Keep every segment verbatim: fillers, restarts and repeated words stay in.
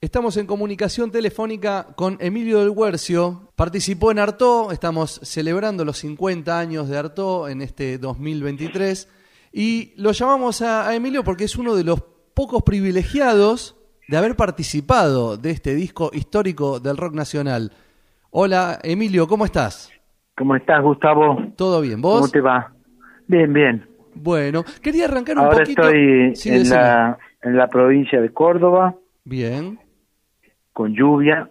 Estamos en comunicación telefónica con Emilio del Guercio. Participó en Artaud, estamos celebrando los cincuenta años de Artaud en este dos mil veintitrés y lo llamamos a, a Emilio porque es uno de los pocos privilegiados de haber participado de este disco histórico del rock nacional. Hola Emilio, ¿cómo estás? ¿Cómo estás, Gustavo? ¿Todo bien? ¿Vos? ¿Cómo te va? Bien, bien. Bueno, quería arrancar un Ahora poquito... Ahora estoy sí, en, la, en la provincia de Córdoba. Bien. Con lluvia.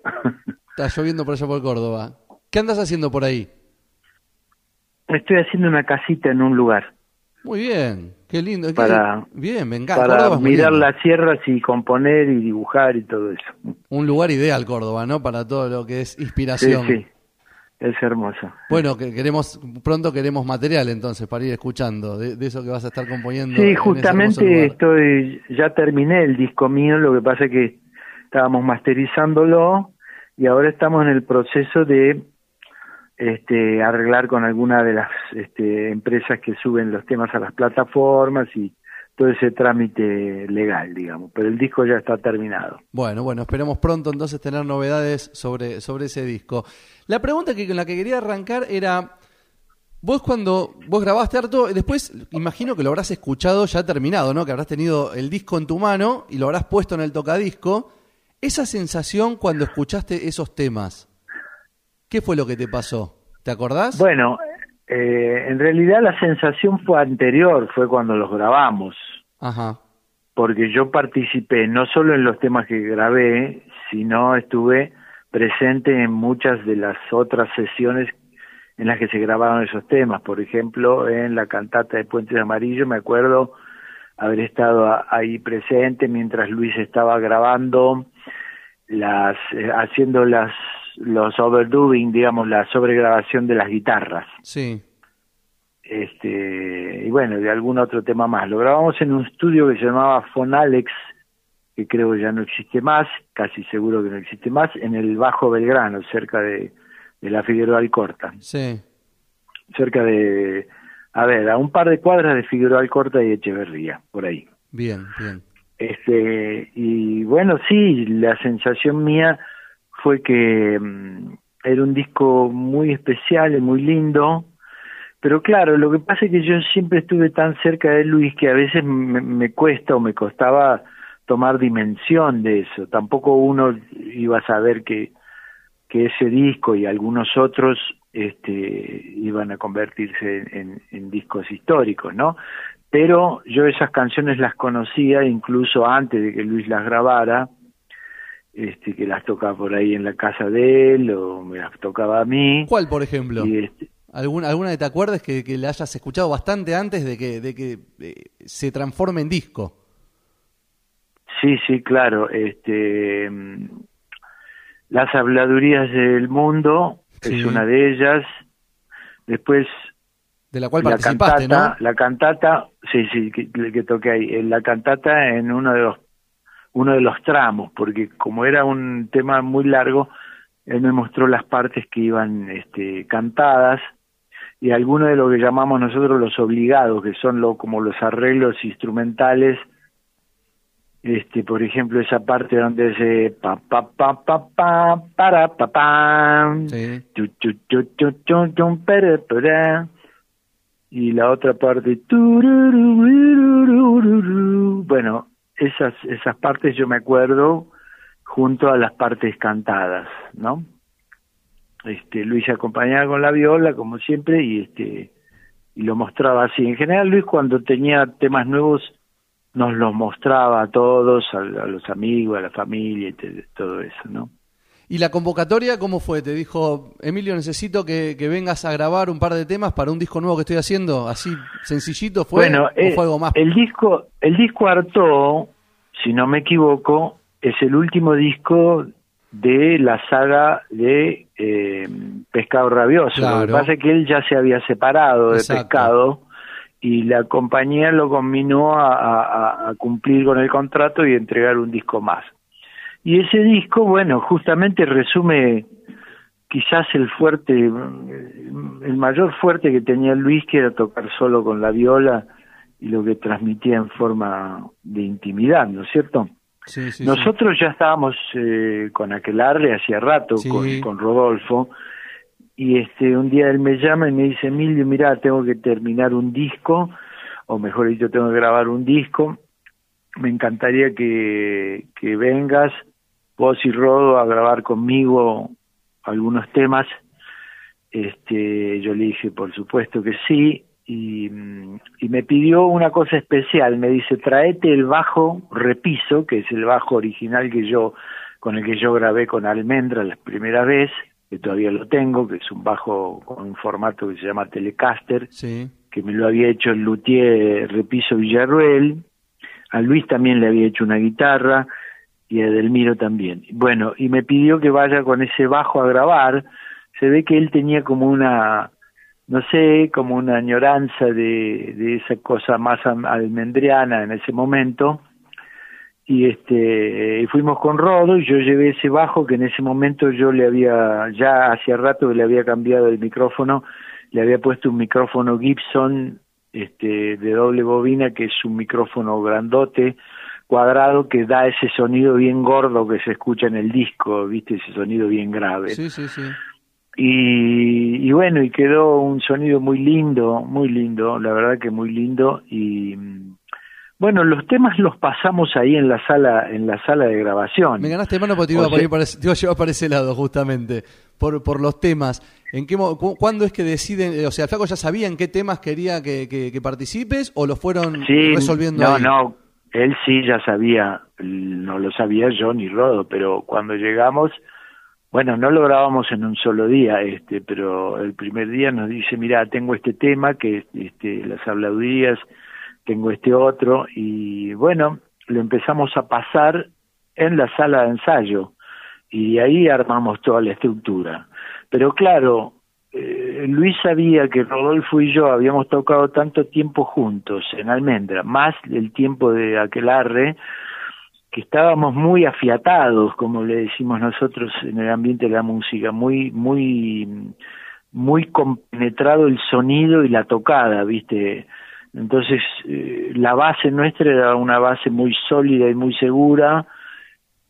Está lloviendo por allá por Córdoba. ¿Qué andas haciendo por ahí? Estoy haciendo una casita en un lugar. Muy bien, qué lindo. Para, bien, me encanta. Para mirar las sierras y componer y dibujar y todo eso. Un lugar ideal Córdoba, ¿no? Para todo lo que es inspiración. Sí, sí, es hermoso. Bueno, que queremos pronto queremos material entonces para ir escuchando de, de eso que vas a estar componiendo. Sí, justamente estoy ya terminé el disco mío, lo que pasa es que estábamos masterizándolo y ahora estamos en el proceso de este, arreglar con alguna de las este, empresas que suben los temas a las plataformas y todo ese trámite legal, digamos. Pero el disco ya está terminado. Bueno, bueno, esperamos pronto entonces tener novedades sobre, sobre ese disco. La pregunta que, con la que quería arrancar era... Vos cuando vos grabaste Artaud, después imagino que lo habrás escuchado ya terminado, ¿no? Que habrás tenido el disco en tu mano y lo habrás puesto en el tocadisco. Esa sensación cuando escuchaste esos temas, ¿qué fue lo que te pasó? ¿Te acordás? Bueno, eh, en realidad la sensación fue anterior, fue cuando los grabamos. Ajá. Porque yo participé no solo en los temas que grabé, sino estuve presente en muchas de las otras sesiones en las que se grabaron esos temas. Por ejemplo, en la cantata de Puentes Amarillos me acuerdo haber estado ahí presente mientras Luis estaba grabando las eh, haciendo las los overdubbing, digamos, la sobregrabación de las guitarras. Sí. Este, y bueno, de algún otro tema más. Lo grabamos en un estudio que se llamaba Fonalex, que creo ya no existe más, casi seguro que no existe más, en el Bajo Belgrano, cerca de, de la Figueroa Alcorta. Sí. Cerca de... A ver, a un par de cuadras de Figueroa Alcorta y Echeverría, por ahí. Bien, bien. Este, y bueno, sí, la sensación mía fue que um, era un disco muy especial y muy lindo, pero claro, lo que pasa es que yo siempre estuve tan cerca de Luis que a veces me, me cuesta o me costaba tomar dimensión de eso. Tampoco uno iba a saber que, que ese disco y algunos otros... Este, iban a convertirse en, en discos históricos, ¿no? Pero yo esas canciones las conocía incluso antes de que Luis las grabara, este, que las tocaba por ahí en la casa de él o me las tocaba a mí. ¿Cuál, por ejemplo? Y este, ¿Alguna, ¿Alguna que te acuerdas que, que la hayas escuchado bastante antes de que, de que eh, se transforme en disco? Sí, sí, claro. Este, Las habladurías del mundo... Sí. Es una de ellas. Después de la cual la participaste, cantata, ¿no? La cantata, sí, sí, que, que toqué ahí. La cantata en uno de los uno de los tramos, porque como era un tema muy largo, él me mostró las partes que iban este, cantadas y algunos de lo que llamamos nosotros los obligados, que son lo, como los arreglos instrumentales. Este, por ejemplo, esa parte donde se pa pa pa pa pa para pa pam, tu tu tu tu tu tu pere pere, y la otra parte, bueno, esas esas partes yo me acuerdo junto a las partes cantadas, ¿no? Este, Luis acompañaba con la viola como siempre y este y lo mostraba así. En general, Luis cuando tenía temas nuevos nos los mostraba a todos, a, a los amigos, a la familia, y te, todo eso, ¿no? ¿Y la convocatoria cómo fue? Te dijo, Emilio, necesito que, que vengas a grabar un par de temas para un disco nuevo que estoy haciendo, así sencillito, ¿fue, bueno, eh, o fue algo más? El disco, el disco Artaud, si no me equivoco, es el último disco de la saga de eh, Pescado Rabioso. Claro. Lo que pasa es que él ya se había separado de Exacto. Pescado, y la compañía lo conminó a, a, a cumplir con el contrato y entregar un disco más. Y ese disco, bueno, justamente resume quizás el fuerte, el mayor fuerte que tenía Luis, que era tocar solo con la viola y lo que transmitía en forma de intimidad, ¿no es cierto? Sí, sí, Nosotros sí. ya estábamos eh, con Aquelarre hacía rato, sí. con, con Rodolfo, y este un día él me llama y me dice, Emilio, mirá, tengo que terminar un disco, o mejor dicho, tengo que grabar un disco, me encantaría que, que vengas, vos y Rodo, a grabar conmigo algunos temas. Este, yo le dije, por supuesto que sí, y, y me pidió una cosa especial, me dice, traete el bajo Repiso, que es el bajo original que yo con el que yo grabé con Almendra la primera vez, que todavía lo tengo, que es un bajo con un formato que se llama Telecaster, sí. que me lo había hecho el luthier Repiso Villaruel, a Luis también le había hecho una guitarra, y a Delmiro también. Bueno, y me pidió que vaya con ese bajo a grabar. Se ve que él tenía como una, no sé, como una añoranza de, de esa cosa más almendriana en ese momento, y este y fuimos con Rodo, y yo llevé ese bajo que en ese momento yo le había, ya hacía rato que le había cambiado el micrófono, le había puesto un micrófono Gibson este de doble bobina, que es un micrófono grandote, cuadrado, que da ese sonido bien gordo que se escucha en el disco, ¿viste? Ese sonido bien grave. Sí, sí, sí. Y, y bueno, y quedó un sonido muy lindo, muy lindo, la verdad que muy lindo. Y bueno, los temas los pasamos ahí en la sala, en la sala de grabación. Me ganaste mano porque te iba, o sea, a, para, te iba a llevar para ese lado justamente, por, por los temas. ¿En qué, cu ¿Cuándo es que deciden, o sea, el flaco ya sabía en qué temas quería que, que, que participes, o lo fueron sí, resolviendo no, ahí? No, no, él sí ya sabía, no lo sabía yo ni Rodo, pero cuando llegamos... Bueno, no lo grabamos en un solo día, este, pero el primer día nos dice, mira, tengo este tema, que este, las habladurías, tengo este otro, y bueno, lo empezamos a pasar en la sala de ensayo, y ahí armamos toda la estructura. Pero claro, eh, Luis sabía que Rodolfo y yo habíamos tocado tanto tiempo juntos en Almendra, más el tiempo de Aquelarre, que estábamos muy afiatados, como le decimos nosotros en el ambiente de la música, muy muy muy compenetrado el sonido y la tocada, ¿viste? Entonces eh, la base nuestra era una base muy sólida y muy segura,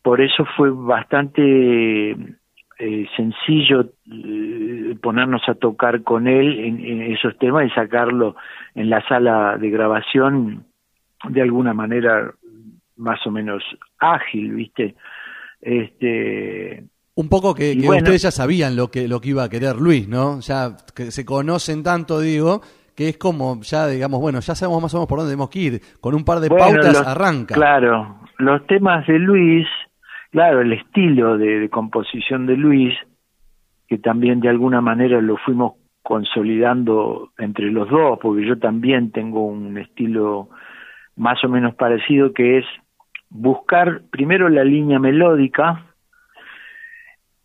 por eso fue bastante eh, sencillo eh, ponernos a tocar con él en, en esos temas y sacarlo en la sala de grabación de alguna manera más o menos ágil, ¿viste? Este un poco que, que bueno, ustedes ya sabían lo que lo que iba a querer Luis, ¿no? Ya que se conocen tanto, digo, que es como ya digamos, bueno, ya sabemos más o menos por dónde tenemos que ir, con un par de bueno, pautas los, arranca. Claro, los temas de Luis, claro, el estilo de, de composición de Luis, que también de alguna manera lo fuimos consolidando entre los dos, porque yo también tengo un estilo más o menos parecido, que es buscar primero la línea melódica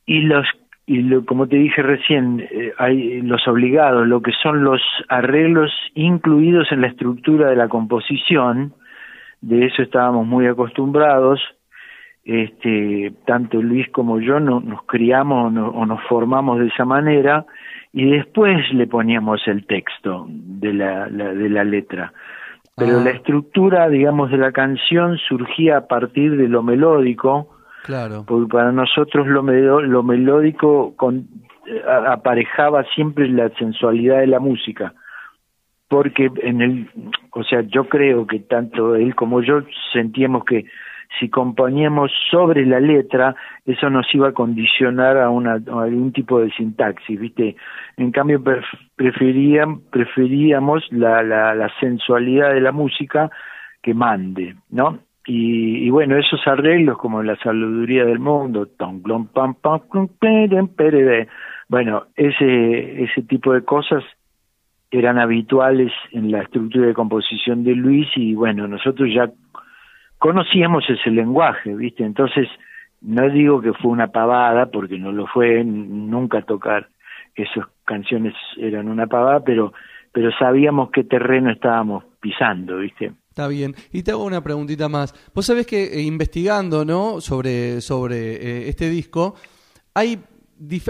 y los y lo, como te dije recién, eh, hay los obligados, lo que son los arreglos incluidos en la estructura de la composición. De eso estábamos muy acostumbrados, este tanto Luis como yo no, nos criamos no, o nos formamos de esa manera, y después le poníamos el texto de la, la de la letra. Pero ah. la estructura, digamos, de la canción surgía a partir de lo melódico. Claro. Porque para nosotros lo, melo, lo melódico con, a, aparejaba siempre la sensualidad de la música. Porque en el, o sea, yo creo que tanto él como yo sentíamos que si componíamos sobre la letra, eso nos iba a condicionar a, una, a algún tipo de sintaxis, ¿viste? En cambio, preferían, preferíamos la, la, la sensualidad de la música que mande, ¿no? Y, y bueno, esos arreglos, como la saluduría del mundo, bueno, ese, ese tipo de cosas eran habituales en la estructura de composición de Luis, y bueno, nosotros ya conocíamos ese lenguaje, ¿viste? Entonces, no digo que fue una pavada, porque no lo fue, nunca tocar esas canciones eran una pavada, pero pero sabíamos qué terreno estábamos pisando, ¿viste? Está bien. Y te hago una preguntita más. Vos sabés que eh, investigando, ¿no?, sobre sobre eh, este disco, hay,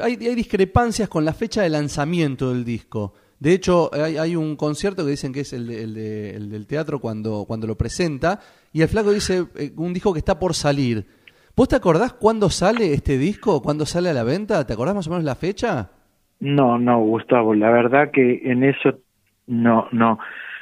hay, hay discrepancias con la fecha de lanzamiento del disco. De hecho, hay, hay un concierto que dicen que es el, de, el, de, el del teatro cuando, cuando lo presenta, y el flaco dice eh, un disco que está por salir. ¿Vos te acordás cuándo sale este disco? ¿Cuándo sale a la venta? ¿Te acordás más o menos la fecha? No, no, Gustavo, la verdad que en eso no, no,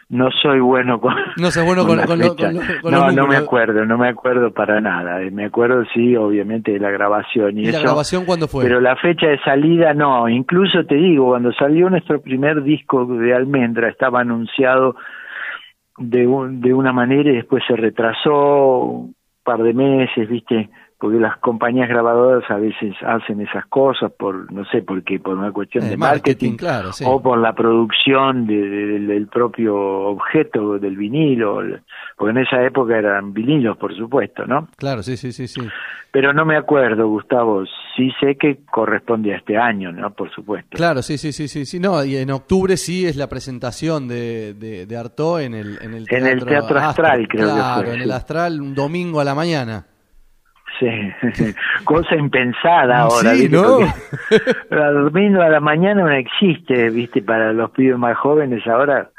no soy bueno con No soy bueno con, con, con, lo, con, lo, con No, no me acuerdo, no me acuerdo para nada. Me acuerdo, sí, obviamente, de la grabación. ¿Y, ¿Y eso, la grabación cuándo fue? Pero la fecha de salida no. Incluso te digo, cuando salió nuestro primer disco de Almendra, estaba anunciado de, un, de una manera y después se retrasó un par de meses, ¿viste? Porque las compañías grabadoras a veces hacen esas cosas por, no sé por qué, por una cuestión eh, de marketing, marketing claro, sí. o por la producción de, de, del propio objeto, del vinilo, porque en esa época eran vinilos, por supuesto, ¿no? Claro, sí, sí, sí, sí. Pero no me acuerdo, Gustavo, sí sé que corresponde a este año, ¿no? Por supuesto. Claro, sí, sí, sí, sí, sí. No, y en octubre sí es la presentación de, de, de Artaud en el, en el Teatro, en el Teatro Astral, Astral, creo claro, que fue. En el Astral, un domingo a la mañana. Sí. Cosa impensada ahora. Sí, ¿no? Durmiendo a la mañana no existe, ¿viste? Para los pibes más jóvenes ahora,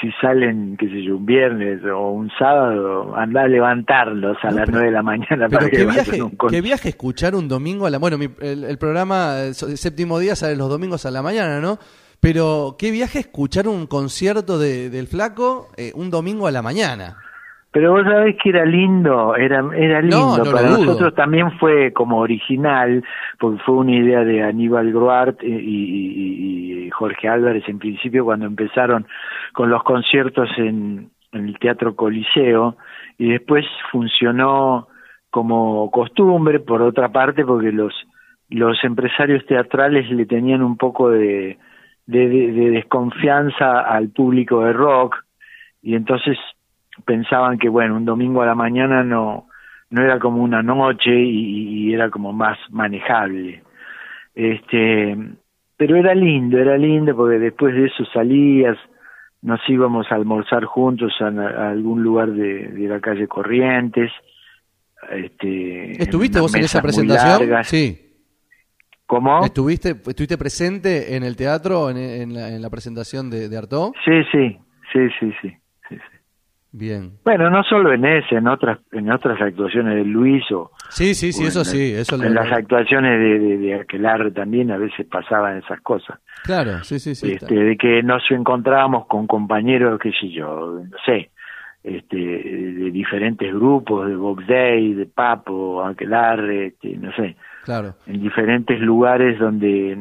si salen, qué sé yo, un viernes o un sábado, andá a levantarlos a no, las nueve de la mañana. Pero para qué, que viaje, un con... qué viaje escuchar un domingo a la... Bueno, mi, el, el programa el Séptimo Día sale los domingos a la mañana, ¿no? Pero qué viaje escuchar un concierto de, del Flaco eh, un domingo a la mañana. Pero vos sabés que era lindo, era era lindo, no, no para nosotros también fue como original, porque fue una idea de Aníbal Gruart y, y, y Jorge Álvarez en principio cuando empezaron con los conciertos en, en el Teatro Coliseo, y después funcionó como costumbre, por otra parte, porque los, los empresarios teatrales le tenían un poco de, de, de, de desconfianza al público de rock, y entonces pensaban que bueno, un domingo a la mañana no no era como una noche y, y era como más manejable, este pero era lindo, era lindo porque después de eso salías, nos íbamos a almorzar juntos a, a algún lugar de, de la calle Corrientes. Este, ¿estuviste vos en esa presentación? Sí. ¿Cómo? ¿Estuviste estuviste presente en el teatro en, en, la, en la presentación de, de Artaud? Sí, sí, sí, sí, sí. Bien. Bueno, no solo en ese, en otras en otras actuaciones de Luis o... Sí, sí, sí, eso en, sí. Eso en lo... las actuaciones de, de, de Aquelarre también a veces pasaban esas cosas. Claro, sí, sí, sí. Este, de que nos encontrábamos con compañeros, qué sé yo, no sé, este, de diferentes grupos, de Bob Day, de Papo, Aquelarre, este, no sé. Claro. En diferentes lugares donde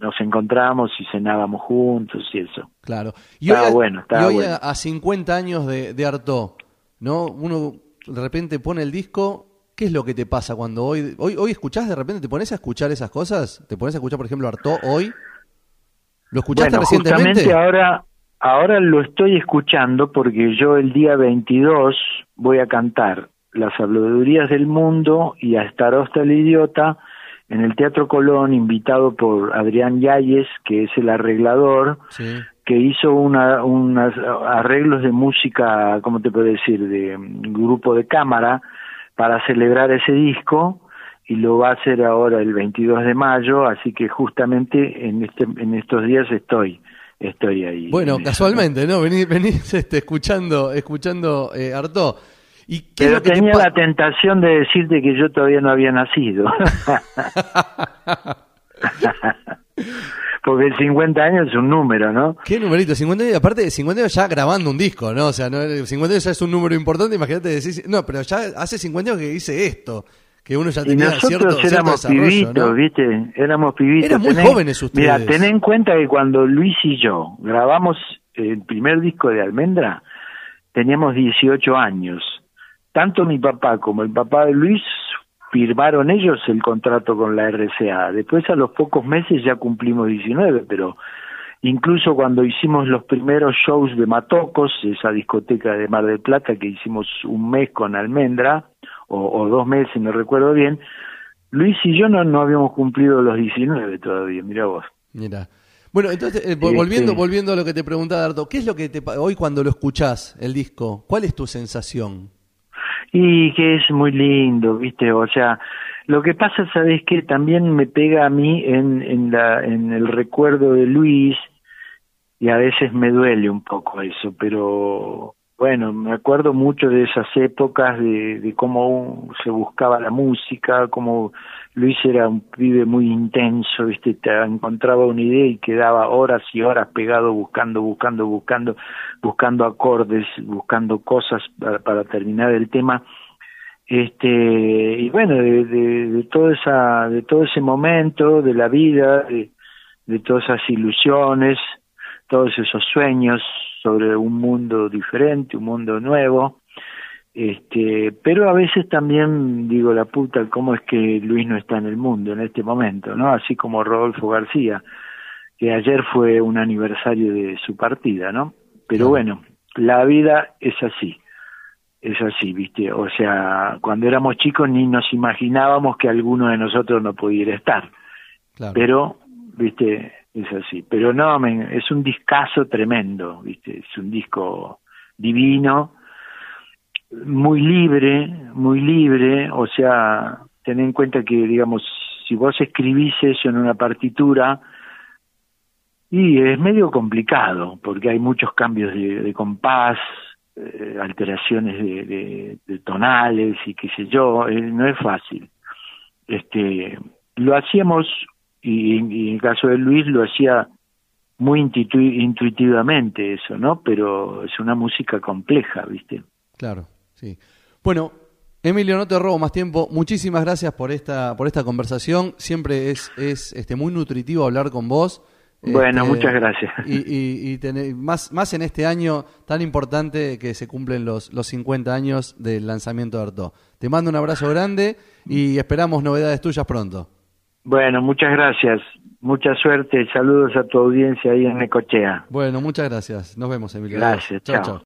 nos encontrábamos y cenábamos juntos y eso. Claro. Y hoy, a, bueno, estaba y hoy bueno. a cincuenta años de, de Artaud, ¿no? Uno de repente pone el disco, ¿qué es lo que te pasa cuando hoy, hoy hoy escuchás de repente, te pones a escuchar esas cosas? ¿Te pones a escuchar, por ejemplo, Artaud hoy? ¿Lo escuchaste bueno, recientemente? Justamente ahora, ahora lo estoy escuchando porque yo el día veintidós voy a cantar Las Habladurías del Mundo y a Starosta el Idiota en el Teatro Colón, invitado por Adrián Yáñez, que es el arreglador, sí. que hizo una, unas arreglos de música, ¿cómo te puedo decir?, de un grupo de cámara para celebrar ese disco, y lo va a hacer ahora el veintidós de mayo, así que justamente en, este, en estos días estoy. Estoy ahí. Bueno, casualmente, ¿no? ¿no? Venís, venís este, escuchando, escuchando eh, Artaud. ¿Y qué Pero que tenía te la tentación de decirte que yo todavía no había nacido. Porque cincuenta años es un número, ¿no? ¿Qué numerito? cincuenta años, aparte de cincuenta años ya grabando un disco, ¿no? O sea, ¿no? cincuenta años ya es un número importante, imagínate decir... No, pero ya hace cincuenta años que hice esto, que uno ya tenía cierto desarrollo. Y nosotros éramos pibitos, ¿no? ¿Viste? Éramos pibitos. Eran muy tenés, jóvenes ustedes. Mira, ten en cuenta que cuando Luis y yo grabamos el primer disco de Almendra, teníamos dieciocho años. Tanto mi papá como el papá de Luis firmaron ellos el contrato con la R C A. Después a los pocos meses ya cumplimos diecinueve, pero incluso cuando hicimos los primeros shows de Matocos, esa discoteca de Mar del Plata que hicimos un mes con Almendra, o, o dos meses, no recuerdo bien, Luis y yo no, no habíamos cumplido los diecinueve todavía, mirá vos. Mirá. Bueno, entonces, eh, volviendo este... volviendo a lo que te preguntaba, Artaud, ¿qué es lo que te hoy cuando lo escuchás, el disco, cuál es tu sensación? Y que es muy lindo, ¿viste? O sea, lo que pasa, ¿sabés qué? También me pega a mí en, en, la, en el recuerdo de Luis, y a veces me duele un poco eso, pero Bueno, me acuerdo mucho de esas épocas, de, de cómo se buscaba la música, cómo Luis era un pibe muy intenso, ¿viste? Te encontraba una idea y quedaba horas y horas pegado buscando, buscando, buscando, buscando acordes, buscando cosas para, para terminar el tema. Este, y bueno, de, de, de, toda esa, de todo ese momento de la vida, de, de todas esas ilusiones, todos esos sueños sobre un mundo diferente, un mundo nuevo, este, pero a veces también digo, la puta, cómo es que Luis no está en el mundo en este momento, ¿no? Así como Rodolfo García, que ayer fue un aniversario de su partida, ¿no? Pero bueno, la vida es así, es así, ¿viste? O sea, cuando éramos chicos ni nos imaginábamos que alguno de nosotros no pudiera estar, claro. Pero, ¿viste? Es así, pero no, men, es un discazo tremendo, ¿viste? Es un disco divino, muy libre, muy libre, o sea, ten en cuenta que, digamos, si vos escribís eso en una partitura, y es medio complicado, porque hay muchos cambios de, de compás, eh, alteraciones de, de, de tonales y qué sé yo, eh, no es fácil. Este, lo hacíamos... Y, y en el caso de Luis lo hacía muy intuitu intuitivamente eso, ¿no? Pero es una música compleja, ¿viste? Claro, sí. Bueno, Emilio, no te robo más tiempo. Muchísimas gracias por esta por esta conversación. Siempre es es este muy nutritivo hablar con vos. Bueno, este, muchas gracias. Y, y, y tener, más más en este año tan importante que se cumplen los, los cincuenta años del lanzamiento de Artaud. Te mando un abrazo grande y esperamos novedades tuyas pronto. Bueno, muchas gracias. Mucha suerte. Saludos a tu audiencia ahí en Necochea. Bueno, muchas gracias. Nos vemos, Emilio. Gracias. Chao, chao.